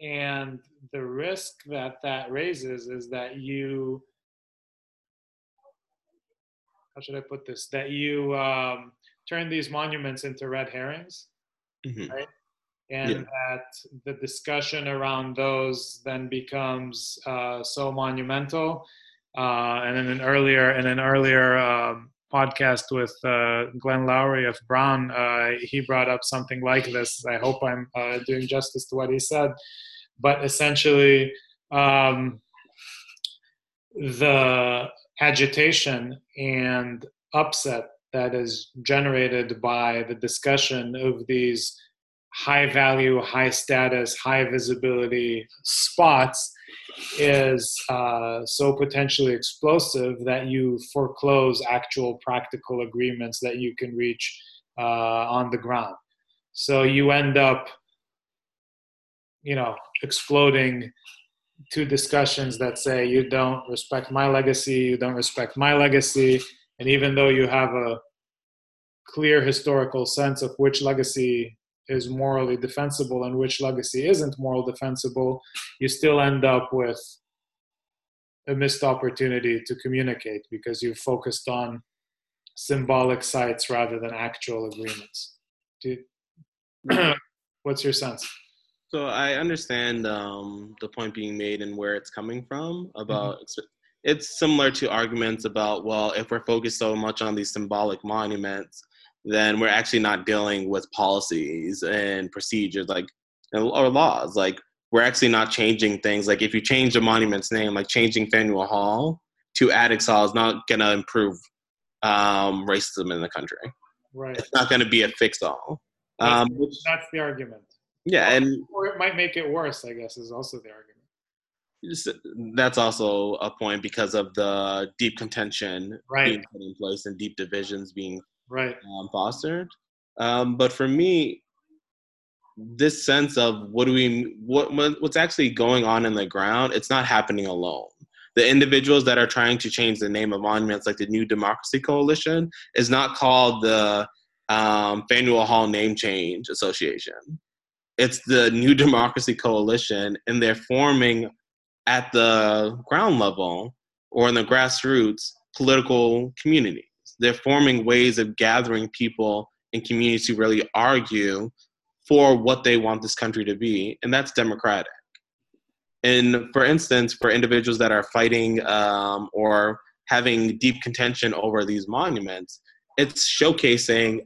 And the risk that raises is that you, how should I put this? That you turn these monuments into red herrings, mm-hmm. right? And that the discussion around those then becomes so monumental. And in an earlier podcast with Glenn Lowry of Brown, he brought up something like this. I hope I'm doing justice to what he said, but essentially the agitation and upset that is generated by the discussion of these high value, high status, high visibility spots is so potentially explosive that you foreclose actual practical agreements that you can reach on the ground. So you end up, exploding two discussions that say, you don't respect my legacy, you don't respect my legacy. And even though you have a clear historical sense of which legacy is morally defensible and which legacy isn't moral defensible, you still end up with a missed opportunity to communicate because you've focused on symbolic sites rather than actual agreements. What's your sense? So I understand the point being made and where it's coming from about, mm-hmm. it's similar to arguments about, well, if we're focused so much on these symbolic monuments, then we're actually not dealing with policies and procedures or laws. Like, we're actually not changing things. Like, if you change a monument's name, like changing Faneuil Hall to Attucks Hall is not going to improve racism in the country. Right. It's not going to be a fix-all. That's the argument. Yeah, or it might make it worse, I guess, is also the argument. That's also a point because of the deep contention being put in place and deep divisions being fostered. But for me, this sense of what's actually going on in the ground, it's not happening alone. The individuals that are trying to change the name of monuments, like the New Democracy Coalition, is not called the Faneuil Hall Name Change Association. It's the New Democracy Coalition, and they're forming at the ground level or in the grassroots political communities. They're forming ways of gathering people and communities to really argue for what they want this country to be, and that's democratic. And for instance, for individuals that are fighting or having deep contention over these monuments, it's showcasing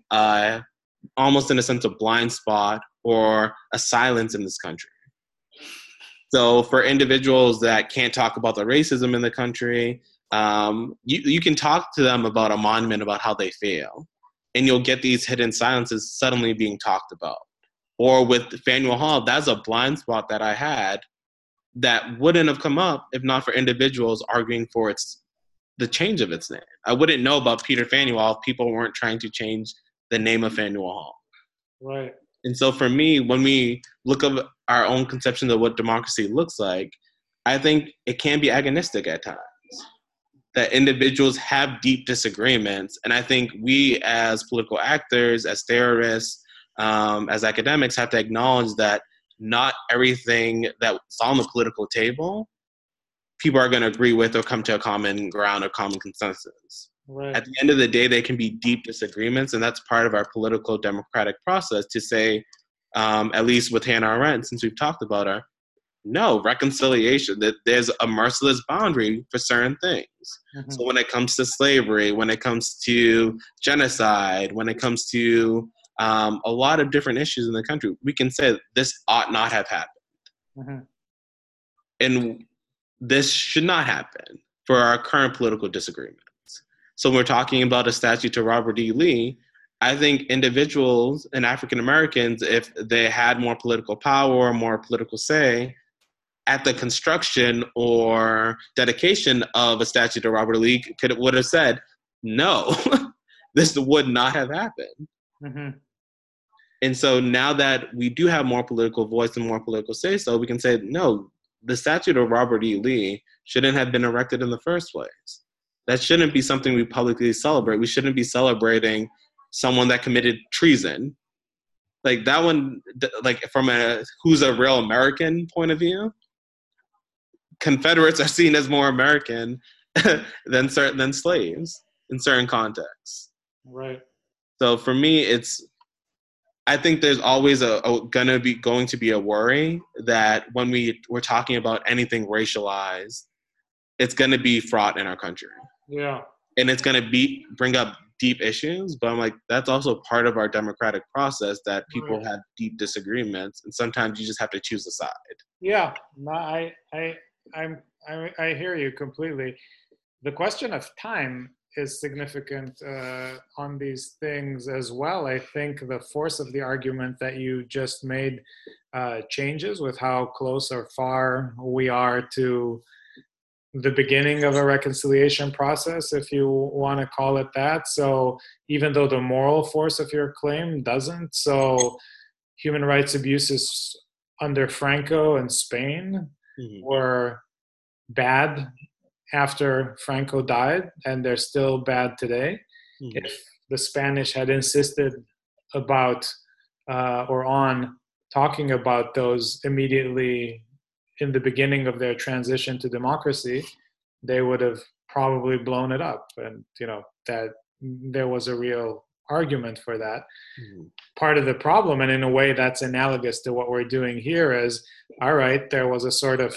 almost in a sense a blind spot or a silence in this country. So for individuals that can't talk about the racism in the country, you can talk to them about a monument, about how they feel, and you'll get these hidden silences suddenly being talked about. Or with Faneuil Hall, that's a blind spot that I had that wouldn't have come up if not for individuals arguing for the change of its name. I wouldn't know about Peter Faneuil Hall if people weren't trying to change the name of Faneuil Hall. Right. And so for me, when we look at our own conceptions of what democracy looks like, I think it can be agonistic at times, that individuals have deep disagreements. And I think we as political actors, as theorists, as academics have to acknowledge that not everything that's on the political table, people are going to agree with or come to a common ground or common consensus. Right. At the end of the day, they can be deep disagreements, and that's part of our political democratic process to say, at least with Hannah Arendt, since we've talked about her, no, reconciliation, that there's a merciless boundary for certain things. Mm-hmm. So when it comes to slavery, when it comes to genocide, when it comes to a lot of different issues in the country, we can say this ought not have happened. Mm-hmm. And this should not happen for our current political disagreements. So when we're talking about a statue to Robert E. Lee, I think individuals and African Americans, if they had more political power, more political say, at the construction or dedication of a statue to Robert E. Lee would have said, no, this would not have happened. Mm-hmm. And so now that we do have more political voice and more political say, so we can say, no, the statue to Robert E. Lee shouldn't have been erected in the first place. That shouldn't be something we publicly celebrate. We shouldn't be celebrating someone that committed treason. Like that one, like from a who's a real American point of view, Confederates are seen as more American than slaves in certain contexts. Right. So for me, I think there's always going to be a worry that when we're talking about anything racialized, it's going to be fraught in our country. Yeah. And it's going to bring up deep issues, but I'm like, that's also part of our democratic process that people have deep disagreements, and sometimes you just have to choose a side. Yeah, no, I hear you completely. The question of time is significant on these things as well. I think the force of the argument that you just made changes with how close or far we are to the beginning of a reconciliation process, if you want to call it that. So even though the moral force of your claim doesn't, so human rights abuses under Franco and Spain were bad after Franco died, and they're still bad today. Mm-hmm. If the Spanish had insisted about on talking about those immediately in the beginning of their transition to democracy, they would have probably blown it up. And, that there was a real argument for that. Mm-hmm. Part of the problem, and in a way that's analogous to what we're doing here, is, all right, there was a sort of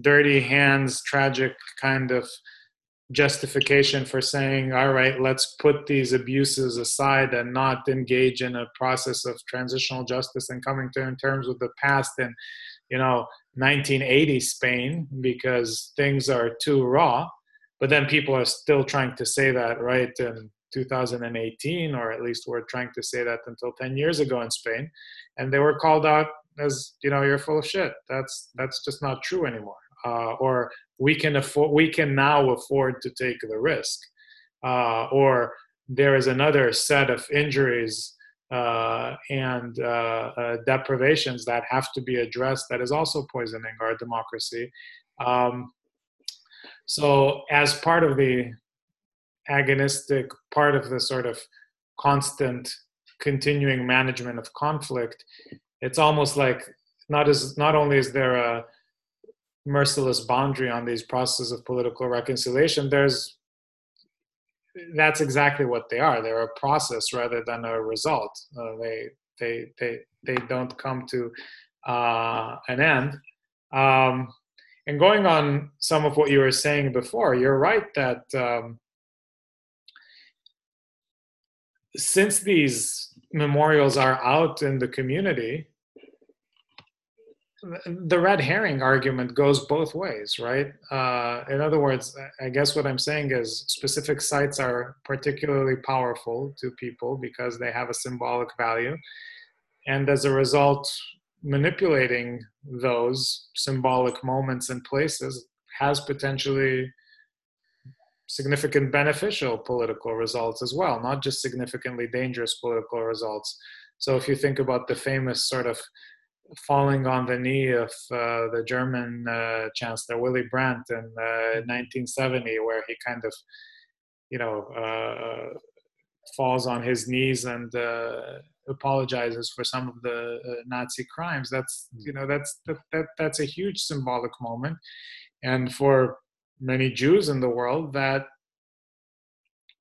dirty hands, tragic kind of justification for saying, all right, let's put these abuses aside and not engage in a process of transitional justice and coming to terms with the past and 1980 Spain, because things are too raw. But then people are still trying to say that right in 2018, or at least were trying to say that until 10 years ago in Spain, and they were called out as, you're full of shit. That's just not true anymore. Or we can now afford to take the risk. Or there is another set of injuries and deprivations that have to be addressed that is also poisoning our democracy. So as part of the agonistic, part of the sort of constant continuing management of conflict, it's almost like not only is there a merciless boundary on these processes of political reconciliation, that's exactly what they are. They're a process rather than a result. They don't come to an end. And going on some of what you were saying before, you're right that since these memorials are out in the community, the red herring argument goes both ways, right? In other words, I guess what I'm saying is specific sites are particularly powerful to people because they have a symbolic value. And as a result, manipulating those symbolic moments and places has potentially significant beneficial political results as well, not just significantly dangerous political results. So if you think about the famous sort of falling on the knee of the German Chancellor Willy Brandt in 1970, where he kind of, falls on his knees and apologizes for some of the Nazi crimes. That's a huge symbolic moment, and for many Jews in the world, that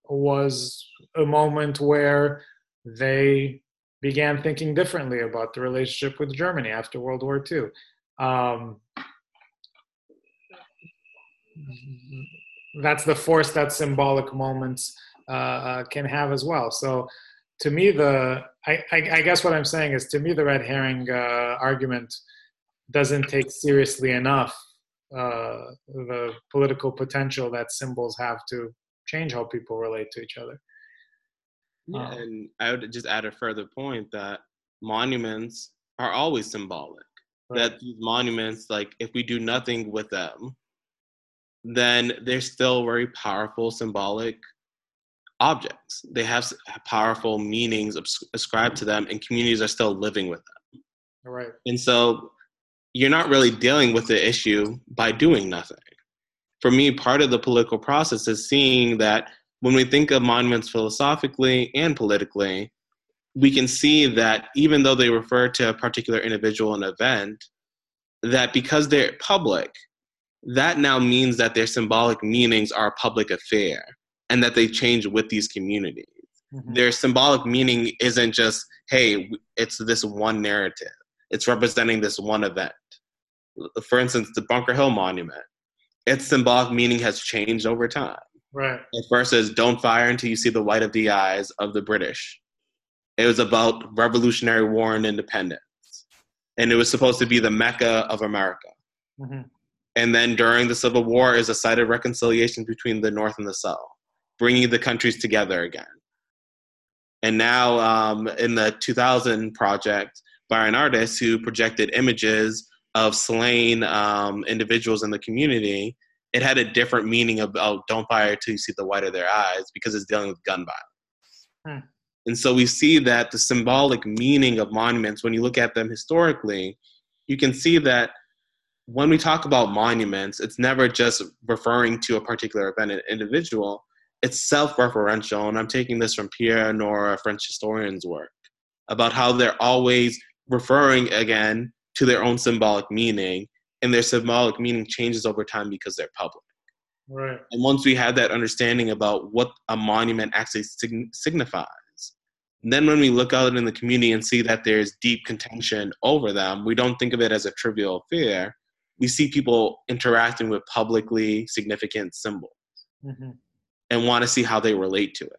was a moment where they began thinking differently about the relationship with Germany after World War II. That's the force that symbolic moments can have as well. So to me, I guess what I'm saying is, to me, the red herring argument doesn't take seriously enough the political potential that symbols have to change how people relate to each other. Yeah, and I would just add a further point that monuments are always symbolic. Right. That these monuments, like, if we do nothing with them, then they're still very powerful symbolic objects. They have powerful meanings ascribed to them, and communities are still living with them. Right. And so you're not really dealing with the issue by doing nothing. For me, part of the political process is seeing that when we think of monuments philosophically and politically, we can see that even though they refer to a particular individual and event, that because they're public, that now means that their symbolic meanings are a public affair and that they change with these communities. Mm-hmm. Their symbolic meaning isn't just, hey, it's this one narrative. It's representing this one event. For instance, the Bunker Hill Monument, its symbolic meaning has changed over time. Right. It first says, don't fire until you see the white of the eyes of the British. It was about Revolutionary War and independence. And it was supposed to be the Mecca of America. Mm-hmm. And then during the Civil War is a site of reconciliation between the North and the South, bringing the countries together again. And now in the 2000 project, by an artist who projected images of slain individuals in the community, it had a different meaning about don't fire till you see the white of their eyes, because it's dealing with gun violence. Hmm. And so we see that the symbolic meaning of monuments, when you look at them historically, you can see that when we talk about monuments, it's never just referring to a particular event and individual. It's self-referential. And I'm taking this from Pierre Nora, a French historian's work, about how they're always referring again to their own symbolic meaning, and their symbolic meaning changes over time because they're public. Right. And once we have that understanding about what a monument actually signifies, then when we look out in the community and see that there's deep contention over them, we don't think of it as a trivial affair. We see people interacting with publicly significant symbols, mm-hmm, and want to see how they relate to it.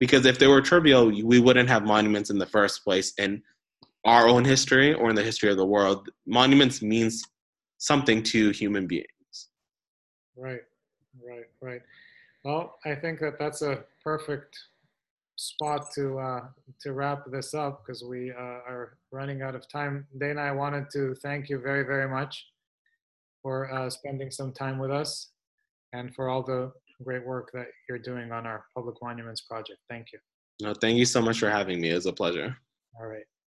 Because if they were trivial, we wouldn't have monuments in the first place in our own history or in the history of the world. Monuments means something to human beings. Right. Well, I think that's a perfect spot to wrap this up, because we are running out of time. Dana, I wanted to thank you very, very much for spending some time with us and for all the great work that you're doing on our Public Monuments Project. Thank you. No, thank you so much for having me. It was a pleasure. All right.